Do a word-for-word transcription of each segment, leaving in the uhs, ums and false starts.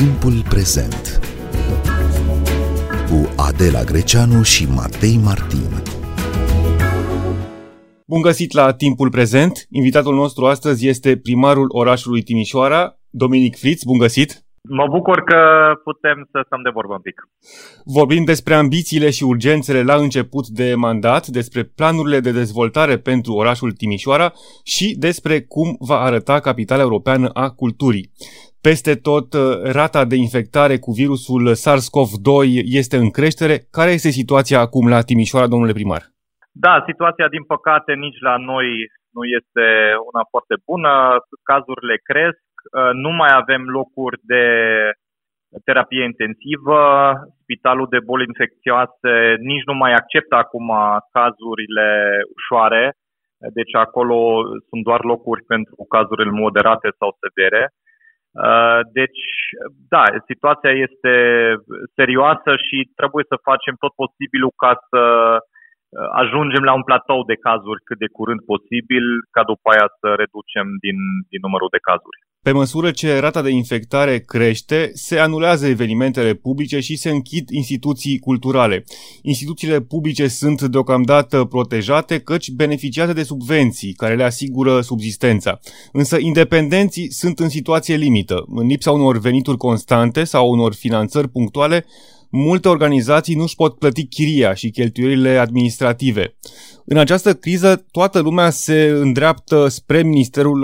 Timpul prezent cu Adela Greceanu și Matei Martin. Bun găsit la Timpul prezent. Invitatul nostru astăzi este primarul orașului Timișoara, Dominic Fritz. Bun găsit! Mă bucur că putem să stăm de vorbă un pic. Vorbim despre ambițiile și urgențele la început de mandat, despre planurile de dezvoltare pentru orașul Timișoara și despre cum va arăta capitala europeană a culturii. Peste tot, rata de infectare cu virusul SARS-CoV doi este în creștere. Care este situația acum la Timișoara, domnule primar? Da, situația, din păcate, nici la noi nu este una foarte bună. Cazurile cresc. Nu mai avem locuri de terapie intensivă, spitalul de boli infecțioase nici nu mai acceptă acum cazurile ușoare, deci acolo sunt doar locuri pentru cazurile moderate sau severe. Deci, da, situația este serioasă și trebuie să facem tot posibilul ca să ajungem la un platou de cazuri cât de curând posibil, ca după aia să reducem din, din numărul de cazuri. Pe măsură ce rata de infectare crește, se anulează evenimentele publice și se închid instituții culturale. Instituțiile publice sunt deocamdată protejate, căci beneficiază de subvenții care le asigură subzistența. Însă independenții sunt în situație limită. În lipsa unor venituri constante sau unor finanțări punctuale, multe organizații nu-și pot plăti chiria și cheltuielile administrative. În această criză, toată lumea se îndreaptă spre Ministerul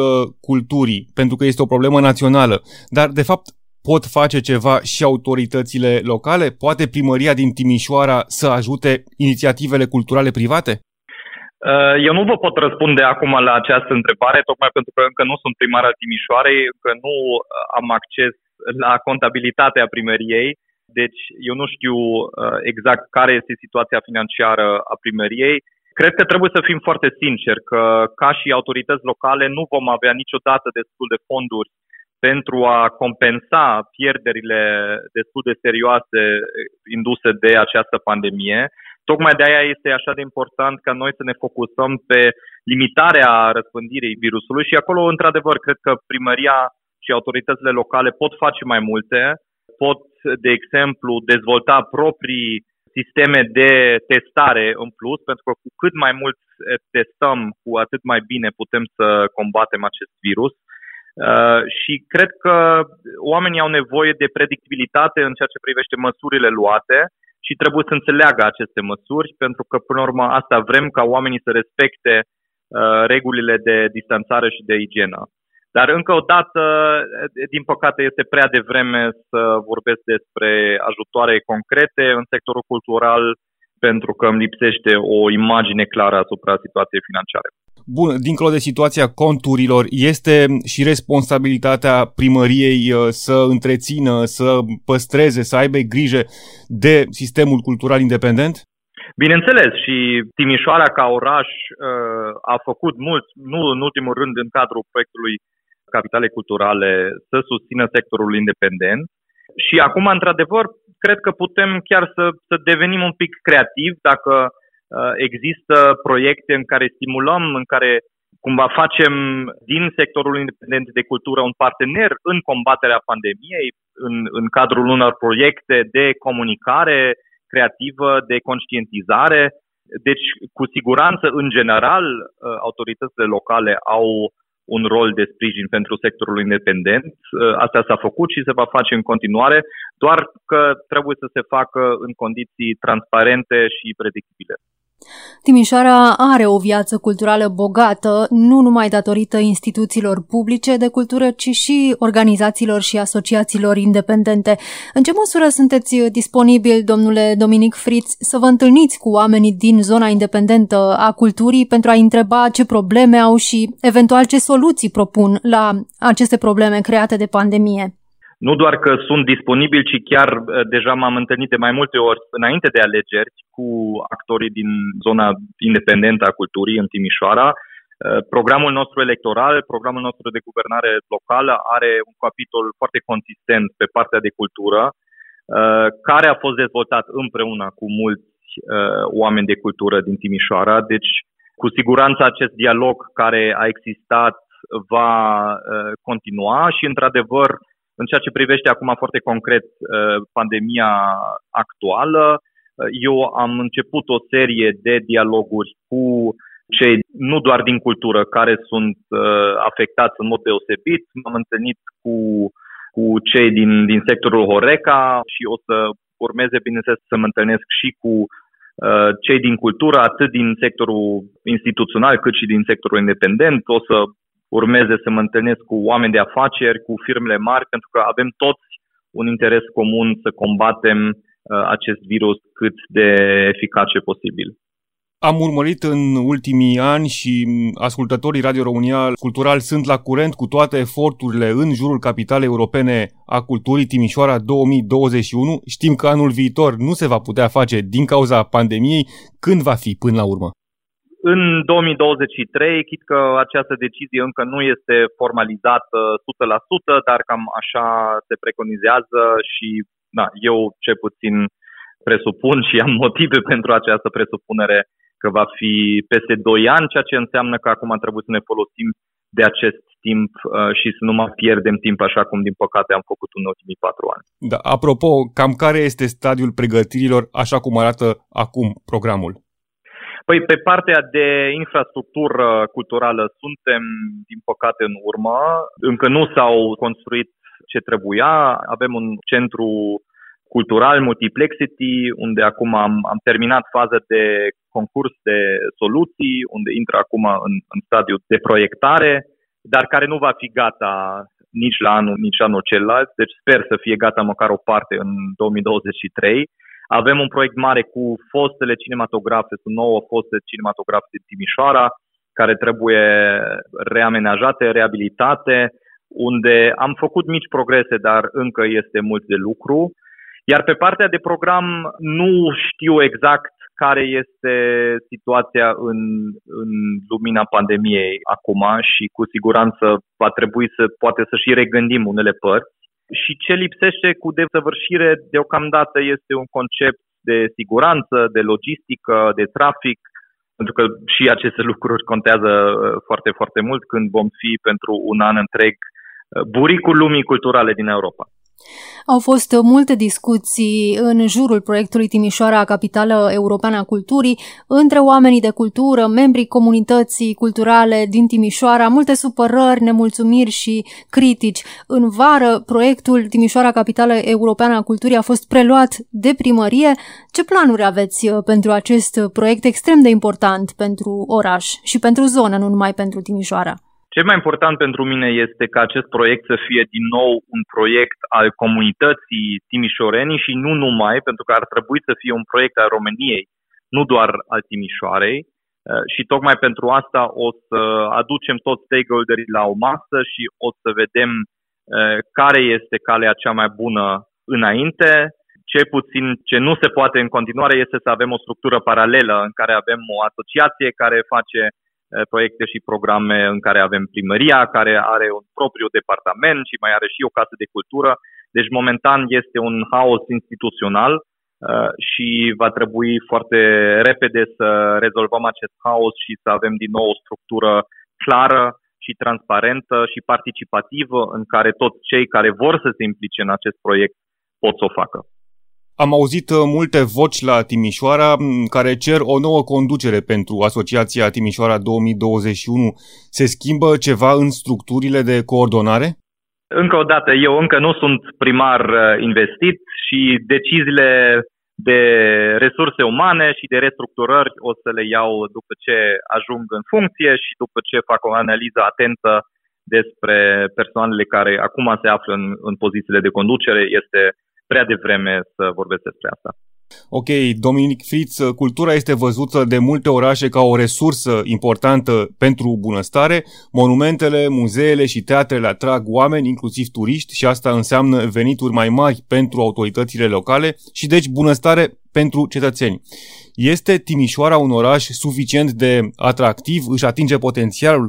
Culturii, pentru că este o problemă națională. Dar, de fapt, pot face ceva și autoritățile locale? Poate primăria din Timișoara să ajute inițiativele culturale private? Eu nu vă pot răspunde acum la această întrebare, tocmai pentru că încă nu sunt primar al Timișoarei, încă nu am acces la contabilitatea primăriei. Deci eu nu știu exact care este situația financiară a primăriei. Cred că trebuie să fim foarte sinceri că ca și autorități locale nu vom avea niciodată destul de fonduri pentru a compensa pierderile destul de serioase induse de această pandemie. Tocmai de aia este așa de important ca noi să ne focusăm pe limitarea răspândirii virusului și acolo, într-adevăr, cred că primăria și autoritățile locale pot face mai multe. Pot, de exemplu, dezvolta proprii sisteme de testare în plus, pentru că cu cât mai mult testăm, cu atât mai bine putem să combatem acest virus. Uh, și cred că oamenii au nevoie de predictibilitate în ceea ce privește măsurile luate și trebuie să înțeleagă aceste măsuri, pentru că, până la urmă, asta vrem, ca oamenii să respecte uh, regulile de distanțare și de igienă. Dar încă o dată, din păcate, este prea devreme să vorbesc despre ajutoare concrete în sectorul cultural, pentru că îmi lipsește o imagine clară asupra situației financiare. Bun, dincolo de situația conturilor, este și responsabilitatea primăriei să întrețină, să păstreze, să aibă grijă de sistemul cultural independent? Bineînțeles, și Timișoara ca oraș a făcut mult, nu în ultimul rând în cadrul proiectului Capitale Culturale, să susțină sectorul independent. Și acum, într-adevăr, cred că putem chiar să, să devenim un pic creativi dacă există proiecte în care stimulăm, în care cumva facem din sectorul independent de cultură un partener în combaterea pandemiei, în, în cadrul unor proiecte de comunicare creativă, de conștientizare. Deci, cu siguranță, în general, autoritățile locale au un rol de sprijin pentru sectorul independent. Asta s-a făcut și se va face în continuare, doar că trebuie să se facă în condiții transparente și predictibile. Timișoara are o viață culturală bogată, nu numai datorită instituțiilor publice de cultură, ci și organizațiilor și asociațiilor independente. În ce măsură sunteți disponibil, domnule Dominic Fritz, să vă întâlniți cu oamenii din zona independentă a culturii pentru a întreba ce probleme au și eventual ce soluții propun la aceste probleme create de pandemie? Nu doar că sunt disponibil, ci chiar deja m-am întâlnit de mai multe ori înainte de alegeri cu actorii din zona independentă a culturii în Timișoara. Programul nostru electoral, programul nostru de guvernare locală are un capitol foarte consistent pe partea de cultură, care a fost dezvoltat împreună cu mulți oameni de cultură din Timișoara. Deci, cu siguranță, acest dialog care a existat va continua și, într-adevăr, În ceea ce privește acum foarte concret pandemia actuală, eu am început o serie de dialoguri cu cei nu doar din cultură care sunt afectați în mod deosebit. M-am întâlnit cu, cu cei din, din sectorul Horeca și o să urmeze, bineînțeles, să mă întâlnesc și cu cei din cultură, atât din sectorul instituțional cât și din sectorul independent. O să urmeze să mă întâlnesc cu oameni de afaceri, cu firmele mari, pentru că avem toți un interes comun să combatem acest virus cât de eficace posibil. Am urmărit în ultimii ani și ascultătorii Radio România Cultural sunt la curent cu toate eforturile în jurul Capitalei Europene a Culturii Timișoara două mii douăzeci și unu. Știm că anul viitor nu se va putea face din cauza pandemiei. Când va fi până la urmă? În două mii douăzeci și trei, chit că această decizie încă nu este formalizată o sută la sută, dar cam așa se preconizează și da, eu cel puțin presupun și am motive pentru această presupunere că va fi peste doi ani, ceea ce înseamnă că acum trebuie să ne folosim de acest timp și să nu mai pierdem timp așa cum, din păcate, am făcut în ultimii patru ani. Da, apropo, cam care este stadiul pregătirilor așa cum arată acum programul? Păi, pe partea de infrastructură culturală suntem, din păcate, în urmă. Încă nu s-au construit ce trebuia. Avem un centru cultural, Multiplexity, unde acum am, am terminat faza de concurs de soluții, unde intră acum în, în stadiu de proiectare, dar care nu va fi gata nici la anul, nici anul celălalt. Deci sper să fie gata măcar o parte în două mii douăzeci și trei. Avem un proiect mare cu fostele cinematografe, sunt nouă foste cinematografe din Timișoara, care trebuie reamenajate, reabilitate, unde am făcut mici progrese, dar încă este mult de lucru. Iar pe partea de program nu știu exact care este situația în, în lumina pandemiei acum și cu siguranță va trebui să poate să și regândim unele părți. Și ce lipsește cu desăvârșire deocamdată este un concept de siguranță, de logistică, de trafic, pentru că și aceste lucruri contează foarte, foarte mult când vom fi pentru un an întreg buricul lumii culturale din Europa. Au fost multe discuții în jurul proiectului Timișoara, Capitală Europeană a Culturii, între oamenii de cultură, membrii comunității culturale din Timișoara, multe supărări, nemulțumiri și critici. În vară, proiectul Timișoara, Capitală Europeană a Culturii a fost preluat de primărie. Ce planuri aveți pentru acest proiect extrem de important pentru oraș și pentru zonă, nu numai pentru Timișoara? Cel mai important pentru mine este ca acest proiect să fie din nou un proiect al comunității timișorenii și nu numai, pentru că ar trebui să fie un proiect al României, nu doar al Timișoarei. Și tocmai pentru asta o să aducem toți stakeholderii la o masă și o să vedem care este calea cea mai bună înainte. Cel puțin ce nu se poate în continuare este să avem o structură paralelă în care avem o asociație care face proiecte și programe în care avem primăria, care are un propriu departament și mai are și o casă de cultură. Deci, momentan, este un haos instituțional și va trebui foarte repede să rezolvăm acest haos și să avem din nou o structură clară și transparentă și participativă în care toți cei care vor să se implice în acest proiect pot să o facă. Am auzit multe voci la Timișoara care cer o nouă conducere pentru Asociația Timișoara două mii douăzeci și unu. Se schimbă ceva în structurile de coordonare? Încă o dată, eu încă nu sunt primar investit și deciziile de resurse umane și de restructurări o să le iau după ce ajung în funcție și după ce fac o analiză atentă despre persoanele care acum se află în, în pozițiile de conducere. Este prea devreme să vorbesc despre asta. Ok, Dominic Fritz, cultura este văzută de multe orașe ca o resursă importantă pentru bunăstare. Monumentele, muzeele și teatrele atrag oameni, inclusiv turiști, și asta înseamnă venituri mai mari pentru autoritățile locale și deci bunăstare pentru cetățeni. Este Timișoara un oraș suficient de atractiv? Își atinge potențialul?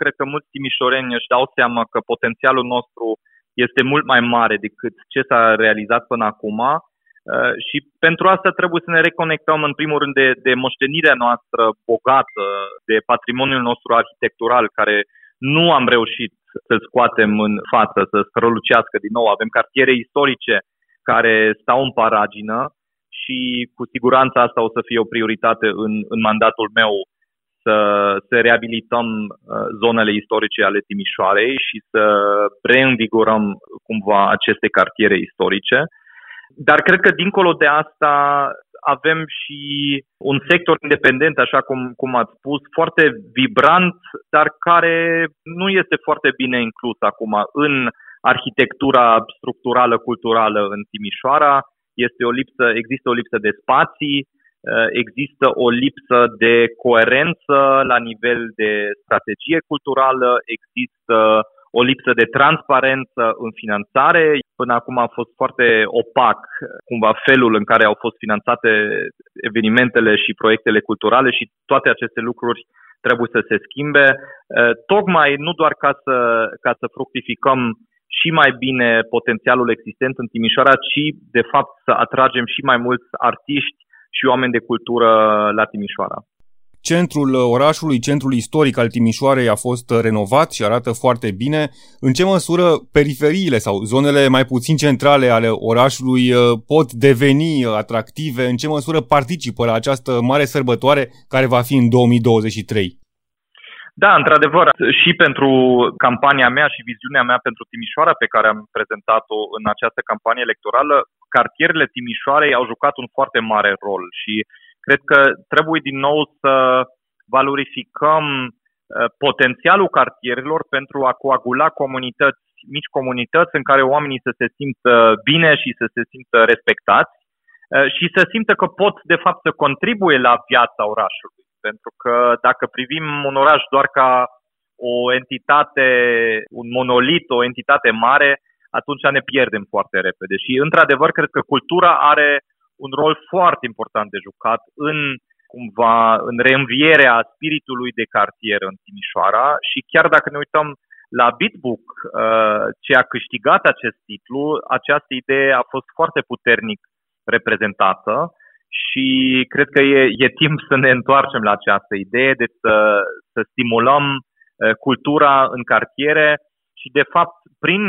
Cred că mulți timișoreni își dau seama că potențialul nostru este mult mai mare decât ce s-a realizat până acum și pentru asta trebuie să ne reconectăm în primul rând de, de moștenirea noastră bogată, de patrimoniul nostru arhitectural, care nu am reușit să scoatem în față, să strălucească din nou. Avem cartiere istorice care stau în paragină și cu siguranță asta o să fie o prioritate în, în mandatul meu, să, să reabilităm zonele istorice ale Timișoarei și să reînvigorăm cumva aceste cartiere istorice. Dar cred că dincolo de asta avem și un sector independent, așa cum, cum ați spus, foarte vibrant, dar care nu este foarte bine inclus acum în arhitectura structurală, culturală în Timișoara. Este o lipsă, există o lipsă de spații, există o lipsă de coerență la nivel de strategie culturală, există o lipsă de transparență în finanțare. Până acum a fost foarte opac cumva felul în care au fost finanțate evenimentele și proiectele culturale și toate aceste lucruri trebuie să se schimbe. Tocmai nu doar ca să, ca să fructificăm și mai bine potențialul existent în Timișoara, ci de fapt să atragem și mai mulți artiști și oameni de cultură la Timișoara. Centrul orașului, centrul istoric al Timișoarei a fost renovat și arată foarte bine. În ce măsură periferiile sau zonele mai puțin centrale ale orașului pot deveni atractive? În ce măsură participă la această mare sărbătoare care va fi în două mii douăzeci și trei? Da, într-adevăr, și pentru campania mea și viziunea mea pentru Timișoara pe care am prezentat-o în această campanie electorală, cartierele Timișoarei au jucat un foarte mare rol și cred că trebuie din nou să valorificăm potențialul cartierelor pentru a coagula comunități, mici comunități în care oamenii să se simtă bine și să se simtă respectați și să simtă că pot de fapt să contribuie la viața orașului. Pentru că dacă privim un oraș doar ca o entitate, un monolit, o entitate mare, atunci ne pierdem foarte repede. Și într-adevăr cred că cultura are un rol foarte important de jucat în, cumva, în reînvierea spiritului de cartier în Timișoara și chiar dacă ne uităm la Beatbook, ce a câștigat acest titlu, această idee a fost foarte puternic reprezentată și cred că e, e timp să ne întoarcem la această idee, de să, să stimulăm cultura în cartiere și de fapt prin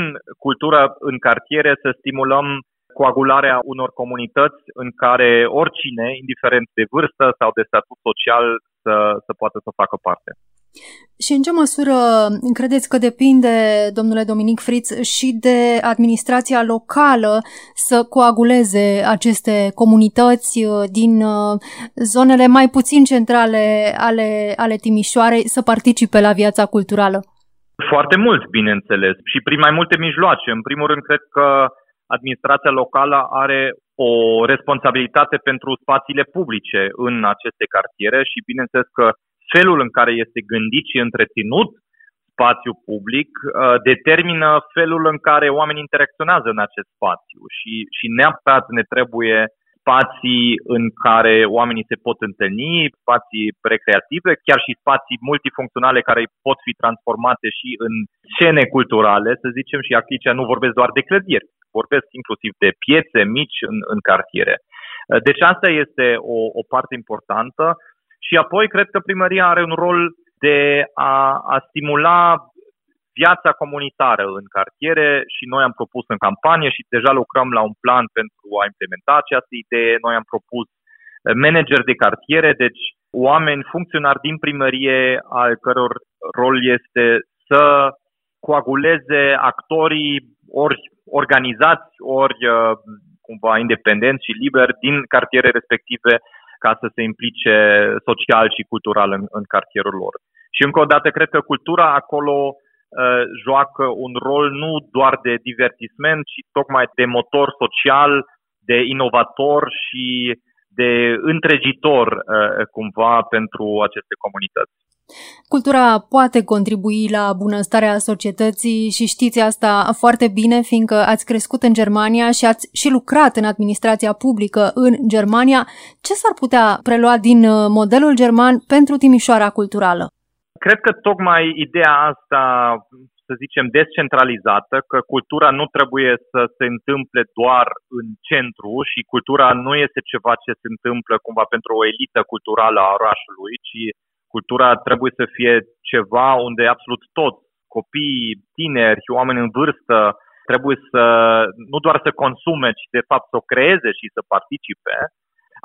cultura în cartiere să stimulăm coagularea unor comunități în care oricine, indiferent de vârstă sau de statut social, să, să poată să facă parte. Și în ce măsură credeți că depinde, domnule Dominic Fritz, și de administrația locală să coaguleze aceste comunități din zonele mai puțin centrale ale, ale Timișoarei să participe la viața culturală? Foarte mult, bineînțeles, și prin mai multe mijloace. În primul rând, cred că administrația locală are o responsabilitate pentru spațiile publice în aceste cartiere și bineînțeles că felul în care este gândit și întreținut spațiul public determină felul în care oamenii interacționează în acest spațiu și, și neapărat ne trebuie spații în care oamenii se pot întâlni, spații recreative, chiar și spații multifuncționale care pot fi transformate și în scene culturale, să zicem, și aici nu vorbesc doar de clădiri. Vorbesc inclusiv de piețe mici în, în cartiere. Deci asta este o, o parte importantă și apoi cred că primăria are un rol de a, a stimula viața comunitară în cartiere și noi am propus în campanie și deja lucrăm la un plan pentru a implementa această idee. Noi am propus manageri de cartiere, deci oameni funcționari din primărie al căror rol este să coaguleze actorii ori organizați, ori cumva independenți și liberi din cartiere respective ca să se implice social și cultural în, în cartierul lor. Și încă o dată, cred că cultura acolo uh, joacă un rol nu doar de divertisment, ci tocmai de motor social, de inovator și de întregitor uh, cumva pentru aceste comunități. Cultura poate contribui la bunăstarea societății și știți asta foarte bine, fiindcă ați crescut în Germania și ați și lucrat în administrația publică în Germania. Ce s-ar putea prelua din modelul german pentru Timișoara culturală? Cred că tocmai ideea asta, să zicem, descentralizată, că cultura nu trebuie să se întâmple doar în centru și cultura nu este ceva ce se întâmplă cumva pentru o elită culturală a orașului, ci cultura trebuie să fie ceva unde absolut toți copii, tineri, oameni în vârstă trebuie să nu doar să consume, ci de fapt să o creeze și să participe.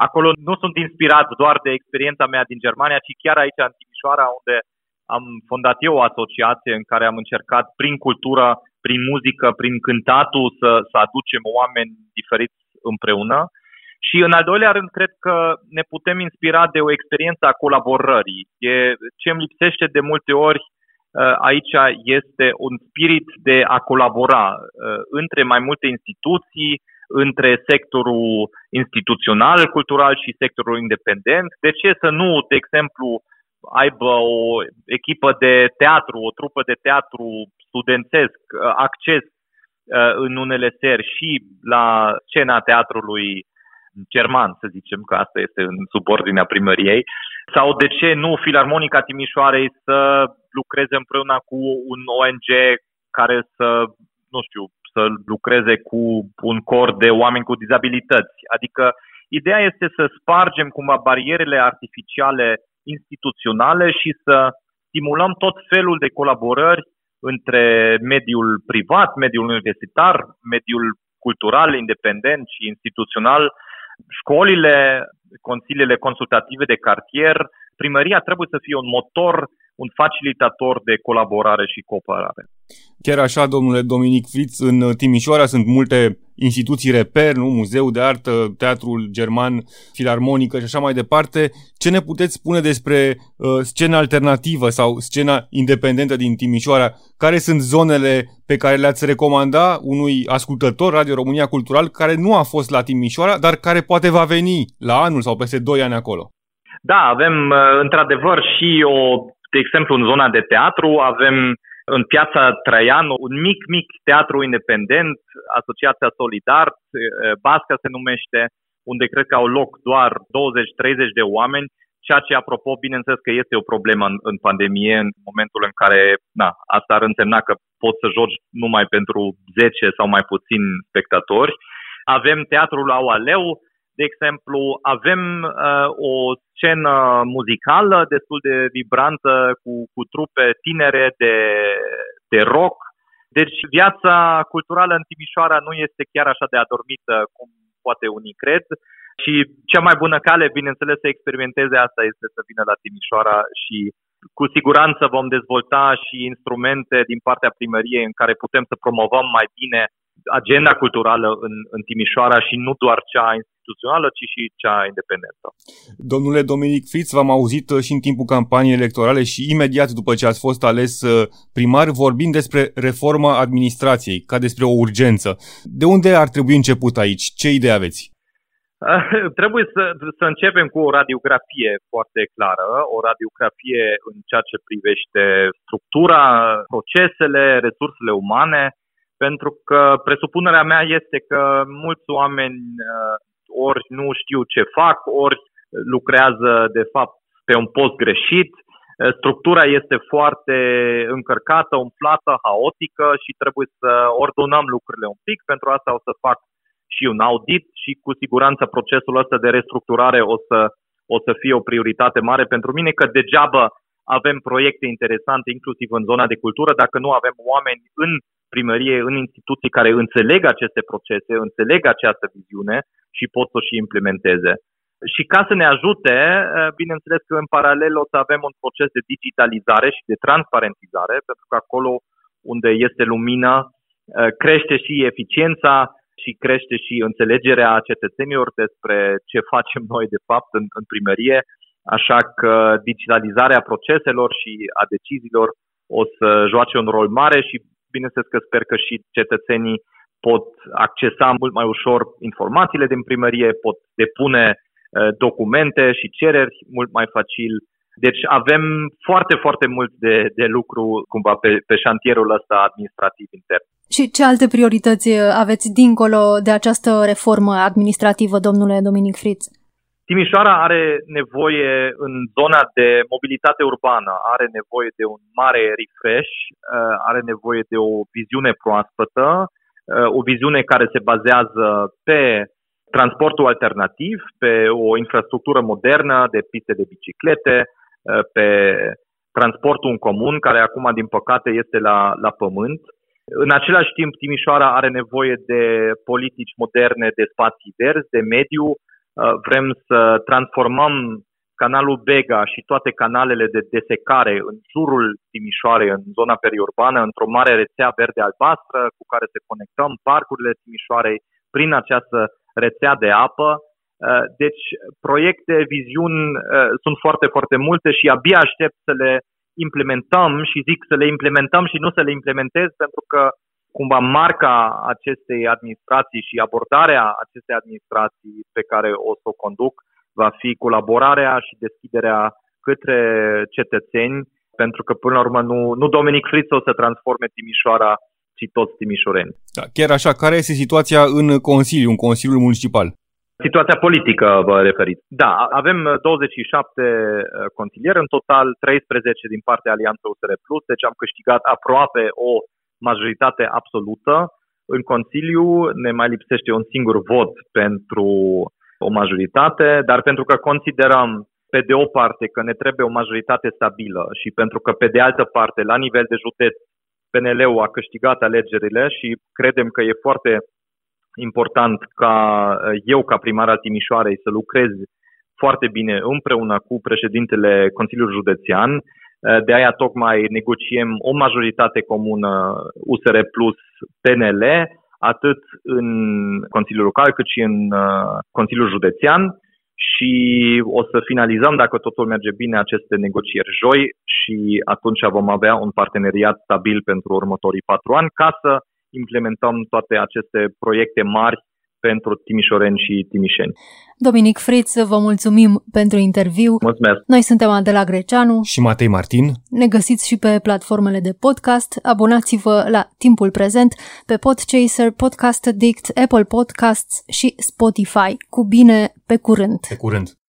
Acolo nu sunt inspirat doar de experiența mea din Germania, ci chiar aici în Timișoara, unde am fondat eu o asociație în care am încercat prin cultură, prin muzică, prin cântatul să, să aducem oameni diferiți împreună. Și în al doilea rând, cred că ne putem inspira de o experiență a colaborării. E, ce îmi lipsește de multe ori aici este un spirit de a colabora între mai multe instituții, între sectorul instituțional, cultural și sectorul independent. De ce să nu, de exemplu, aibă o echipă de teatru, o trupă de teatru studențesc, acces în unele seri și la scena teatrului german, să zicem că asta este în subordinea primăriei, sau de ce nu Filarmonica Timișoarei să lucreze împreună cu un O N G care să, nu știu, să lucreze cu un cor de oameni cu dizabilități. Adică ideea este să spargem cumva barierele artificiale instituționale și să stimulăm tot felul de colaborări între mediul privat, mediul universitar, mediul cultural, independent și instituțional, școlile, consiliile consultative de cartier. Primăria trebuie să fie un motor, un facilitator de colaborare și cooperare. Chiar așa, domnule Dominic Fritz, în Timișoara sunt multe instituții reper, nu? Muzeul de Artă, Teatrul German, Filarmonică și așa mai departe. Ce ne puteți spune despre uh, scena alternativă sau scena independentă din Timișoara? Care sunt zonele pe care le-ați recomanda unui ascultător Radio România Cultural care nu a fost la Timișoara, dar care poate va veni la anul sau peste doi ani acolo? Da, avem într-adevăr și o, de exemplu, în zona de teatru, avem în Piața Traian un mic, mic teatru independent, Asociația Solidar Basca se numește, unde cred că au loc doar douăzeci-treizeci de oameni, ceea ce, apropo, bineînțeles că este o problemă în, în pandemie, în momentul în care, na, asta ar însemna că poți să joci numai pentru zece sau mai puțini spectatori. Avem teatrul Aualeu, de exemplu, avem uh, o scenă muzicală destul de vibrantă cu, cu trupe tinere de, de rock. Deci viața culturală în Timișoara nu este chiar așa de adormită cum poate unii cred. Și cea mai bună cale, bineînțeles, să experimenteze asta este să vină la Timișoara și cu siguranță vom dezvolta și instrumente din partea primăriei în care putem să promovăm mai bine agenda culturală în, în Timișoara și nu doar cea instituțională, ci și cea independentă. Domnule Dominic Fritz, v-am auzit și în timpul campaniei electorale și imediat după ce ați fost ales primar, vorbind despre reforma administrației, ca despre o urgență. De unde ar trebui început aici? Ce idei aveți? Trebuie să, să începem cu o radiografie foarte clară, o radiografie în ceea ce privește structura, procesele, resursele umane, pentru că presupunerea mea este că mulți oameni ori nu știu ce fac, ori lucrează de fapt pe un post greșit. Structura este foarte încărcată, umflată, haotică și trebuie să ordonăm lucrurile un pic. Pentru asta o să fac și un audit și cu siguranță procesul ăsta de restructurare o să, o să fie o prioritate mare pentru mine, că degeaba avem proiecte interesante inclusiv în zona de cultură dacă nu avem oameni în primărie, în instituții care înțeleg aceste procese, înțeleg această viziune și pot să o și implementeze. Și ca să ne ajute, bineînțeles că în paralel o să avem un proces de digitalizare și de transparentizare, pentru că acolo unde este lumină crește și eficiența și crește și înțelegerea cetățenilor despre ce facem noi de fapt în, în primărie, așa că digitalizarea proceselor și a deciziilor o să joace un rol mare și bineînțeles că sper că și cetățenii pot accesa mult mai ușor informațiile din primărie, pot depune documente și cereri mult mai facil. Deci avem foarte, foarte mult de, de lucru cumva pe, pe șantierul ăsta administrativ intern. Și ce alte priorități aveți dincolo de această reformă administrativă, domnule Dominic Fritz? Timișoara are nevoie în zona de mobilitate urbană, are nevoie de un mare refresh, are nevoie de o viziune proaspătă, o viziune care se bazează pe transportul alternativ, pe o infrastructură modernă de piste de biciclete, pe transportul în comun, care acum, din păcate, este la, la pământ. În același timp, Timișoara are nevoie de politici moderne, de spații verzi, de mediu. Vrem să transformăm canalul Bega și toate canalele de desecare în jurul Timișoarei, în zona periurbană, într-o mare rețea verde-albastră cu care se conectăm parcurile Timișoarei prin această rețea de apă. Deci proiecte, viziuni sunt foarte, foarte multe și abia aștept să le implementăm și zic să le implementăm și nu să le implementez, pentru că cumva marca acestei administrații și abordarea acestei administrații pe care o să o conduc va fi colaborarea și deschiderea către cetățeni, pentru că până la urmă nu, nu Dominic Fritz o să transforme Timișoara, ci toți timișoreni. Da, chiar așa, care este situația în Consiliu, în Consiliul Municipal? Situația politică, vă referiți. Da, avem douăzeci și șapte consilieri, în total treisprezece din partea Alianței U S R Plus, deci am câștigat aproape o majoritate absolută în Consiliu. Ne mai lipsește un singur vot pentru o majoritate, dar pentru că considerăm pe de o parte că ne trebuie o majoritate stabilă și pentru că pe de altă parte, la nivel de județ, P N L-ul a câștigat alegerile și credem că e foarte important ca eu, ca primar al Timișoarei, să lucrez foarte bine împreună cu președintele Consiliului Județean. De aia tocmai negociem o majoritate comună U S R Plus P N L, atât în Consiliul Local cât și în Consiliul Județean, și o să finalizăm, dacă totul merge bine, aceste negocieri joi și atunci vom avea un parteneriat stabil pentru următorii patru ani ca să implementăm toate aceste proiecte mari pentru timișoreni și timișeni. Dominic Fritz, vă mulțumim pentru interviu. Mulțumesc! Noi suntem Adela Greceanu și Matei Martin. Ne găsiți și pe platformele de podcast. Abonați-vă la Timpul Prezent pe Podchaser, Podcast Addict, Apple Podcasts și Spotify. Cu bine, pe curând! Pe curând!